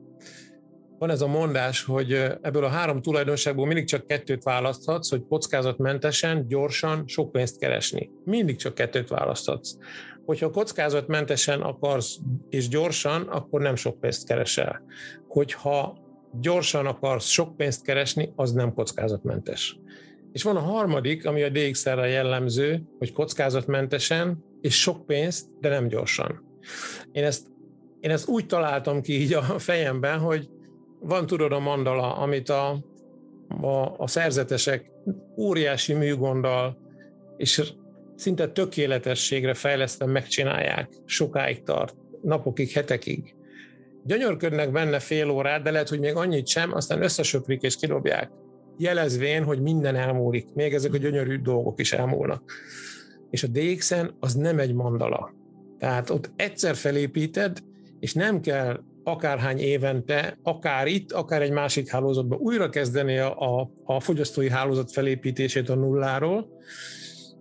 van ez a mondás, hogy ebből a három tulajdonságból mindig csak kettőt választhatsz, hogy kockázatmentesen, gyorsan, sok pénzt keresni. Mindig csak kettőt választhatsz. Hogyha kockázatmentesen akarsz és gyorsan, akkor nem sok pénzt keresel. Hogyha gyorsan akarsz sok pénzt keresni, az nem kockázatmentes. És van a harmadik, ami a dé iksz en-re jellemző, hogy kockázatmentesen és sok pénzt, de nem gyorsan. Én ezt, én ezt úgy találtam ki így a fejemben, hogy van tudod a mandala, amit a, a, a szerzetesek óriási műgonddal és szinte tökéletességre fejlesztve megcsinálják, sokáig tart, napokig, hetekig. Gyönyörködnek benne fél órát, de lehet, hogy még annyit sem, aztán összesöprik és kidobják, jelezvén, hogy minden elmúlik, még ezek a gyönyörű dolgok is elmúlnak. És a dé iksz en az nem egy mandala. Tehát ott egyszer felépíted, és nem kell akárhány évente, akár itt, akár egy másik hálózatban újra kezdeni a, a, a fogyasztói hálózat felépítését a nulláról,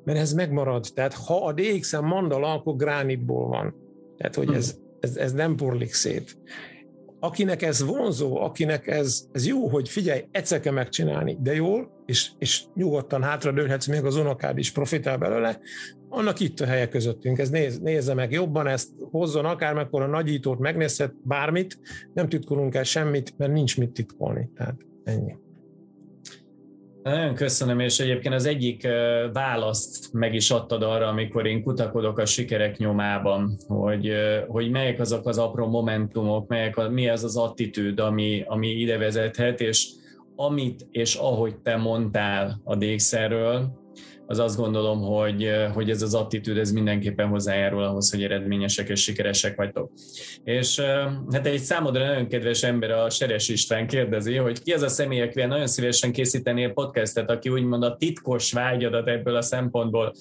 mert ez megmarad. Tehát ha a dé iksz en mandala, akkor gránitból van. Tehát, hogy ez, ez, ez nem porlik szét. Akinek ez vonzó, akinek ez, ez jó, hogy figyelj, egyszer kell megcsinálni, de jól, és, és nyugodtan hátradőlhetsz, még az unokád is profitál belőle, annak itt a helye közöttünk. Ez néz, nézze meg jobban, ezt hozzon akármekkora nagyítót, megnézhet bármit, nem titkolunk el semmit, mert nincs mit titkolni. Tehát ennyi. Nagyon köszönöm, és egyébként az egyik választ meg is adtad arra, amikor én kutakodok a sikerek nyomában, hogy, hogy melyek azok az apró momentumok, melyek a, mi az az attitűd, ami, ami ide vezethet, és amit és ahogy te mondtál a dé iksz-ről, az azt gondolom, hogy, hogy ez az attitűd ez mindenképpen hozzájárul ahhoz, hogy eredményesek és sikeresek vagytok. És hát egy számodra nagyon kedves ember, a Seres István kérdezi, hogy ki az a személy, akivel nagyon szívesen készítenél podcastet, aki úgymond a titkos vágyadat ebből a szempontból.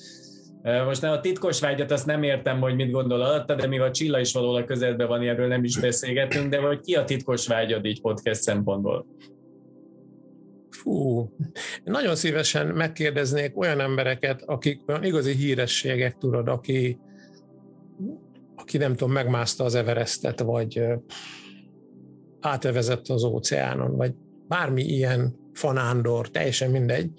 Most nem a titkos vágyat, azt nem értem, hogy mit gondol alatta, de mivel a Csilla is valóla közelben van, erről nem is beszélgetünk, de hogy ki a titkos vágyad így podcast szempontból? Fú, nagyon szívesen megkérdeznék olyan embereket, akik olyan igazi hírességek, tudod, aki, aki nem tudom, megmászta az Everestet, vagy átevezett az óceánon, vagy bármi ilyen fanándor, teljesen mindegy.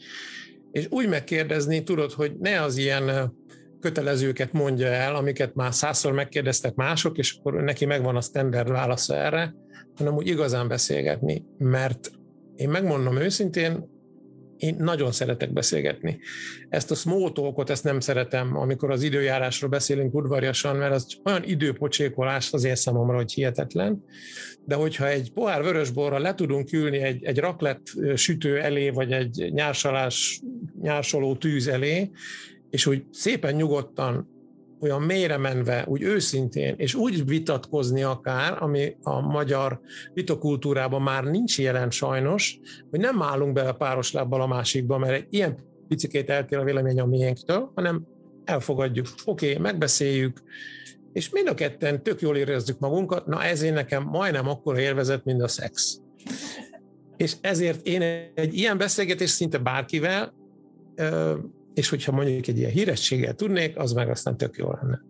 És úgy megkérdezni, tudod, hogy ne az ilyen kötelezőket mondja el, amiket már százszor megkérdeztek mások, és akkor neki megvan a standard válasza erre, hanem úgy igazán beszélgetni, mert én megmondom őszintén, én nagyon szeretek beszélgetni. Ezt a small talkot, ezt nem szeretem, amikor az időjárásról beszélünk udvariasan, mert az olyan időpocsékolás azért számomra, hogy hihetetlen. De hogyha egy pohár vörösborra le tudunk ülni egy, egy raklett sütő elé, vagy egy nyársalás, nyársoló tűz elé, és úgy szépen nyugodtan, olyan mélyre menve, úgy őszintén, és úgy vitatkozni akár, ami a magyar vitakultúrában már nincs jelen sajnos, hogy nem állunk bele páros lábbal a másikba, mert egy ilyen picikét eltér a vélemény a miénktől, hanem elfogadjuk, oké, okay, megbeszéljük, és mind a ketten tök jól érezzük magunkat, na ezért nekem majdnem akkora élvezet, mint a szex. És ezért én egy ilyen beszélgetés szinte bárkivel, és hogyha mondjuk egy ilyen hírességgel tudnék, az meg aztán tök jó lenne.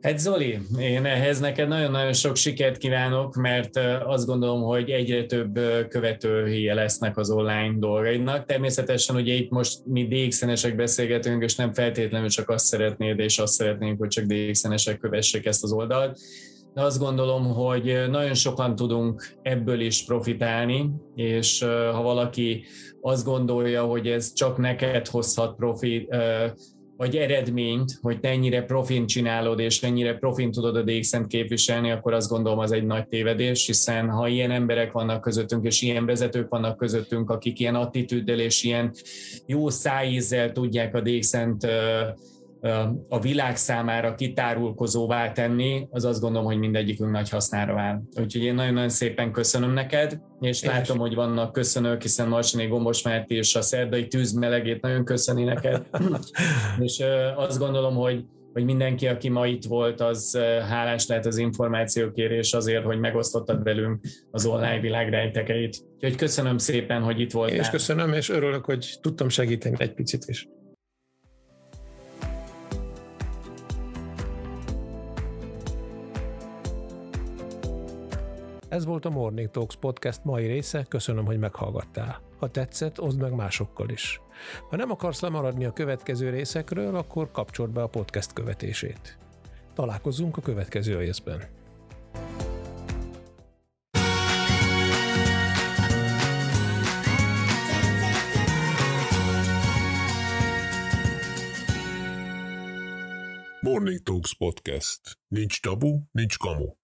Hát Zoli, én ehhez neked nagyon-nagyon sok sikert kívánok, mert azt gondolom, hogy egyre több követője lesznek az online dolgaidnak. Természetesen ugye itt most mi dé iksz enesek beszélgetünk, és nem feltétlenül csak azt szeretnéd, és azt szeretnénk, hogy csak dé iksz enesek kövessék ezt az oldalt. De azt gondolom, hogy nagyon sokan tudunk ebből is profitálni, és ha valaki azt gondolja, hogy ez csak neked hozhat profi, vagy eredményt, hogy te ennyire profin csinálod, és ennyire profin tudod a dé iksz-t képviselni, akkor azt gondolom, az egy nagy tévedés, hiszen ha ilyen emberek vannak közöttünk, és ilyen vezetők vannak közöttünk, akik ilyen attitűddel és ilyen jó szájízzel tudják a dé iksz-t a világ számára kitárulkozóvá tenni, az azt gondolom, hogy mindegyikünk nagy hasznára vál. Úgyhogy én nagyon-nagyon szépen köszönöm neked, és én látom, is. Hogy vannak köszönők, hiszen Marcsi néni, Gombos Márti és a szerdai tűzmelegét nagyon köszöni neked. És azt gondolom, hogy, hogy mindenki, aki ma itt volt, az hálás lehet az információkért, és azért, hogy megosztottad velünk az online világ rejtekeit. Úgyhogy köszönöm szépen, hogy itt voltál. Én is köszönöm, és örülök, hogy tudtam segíteni egy picit is. Ez volt a Morning Talks podcast mai része, köszönöm, hogy meghallgattál. Ha tetszett, oszd meg másokkal is. Ha nem akarsz lemaradni a következő részekről, akkor kapcsold be a podcast követését. Találkozunk a következő részben. Morning Talks podcast. Nincs tabu, nincs kamu.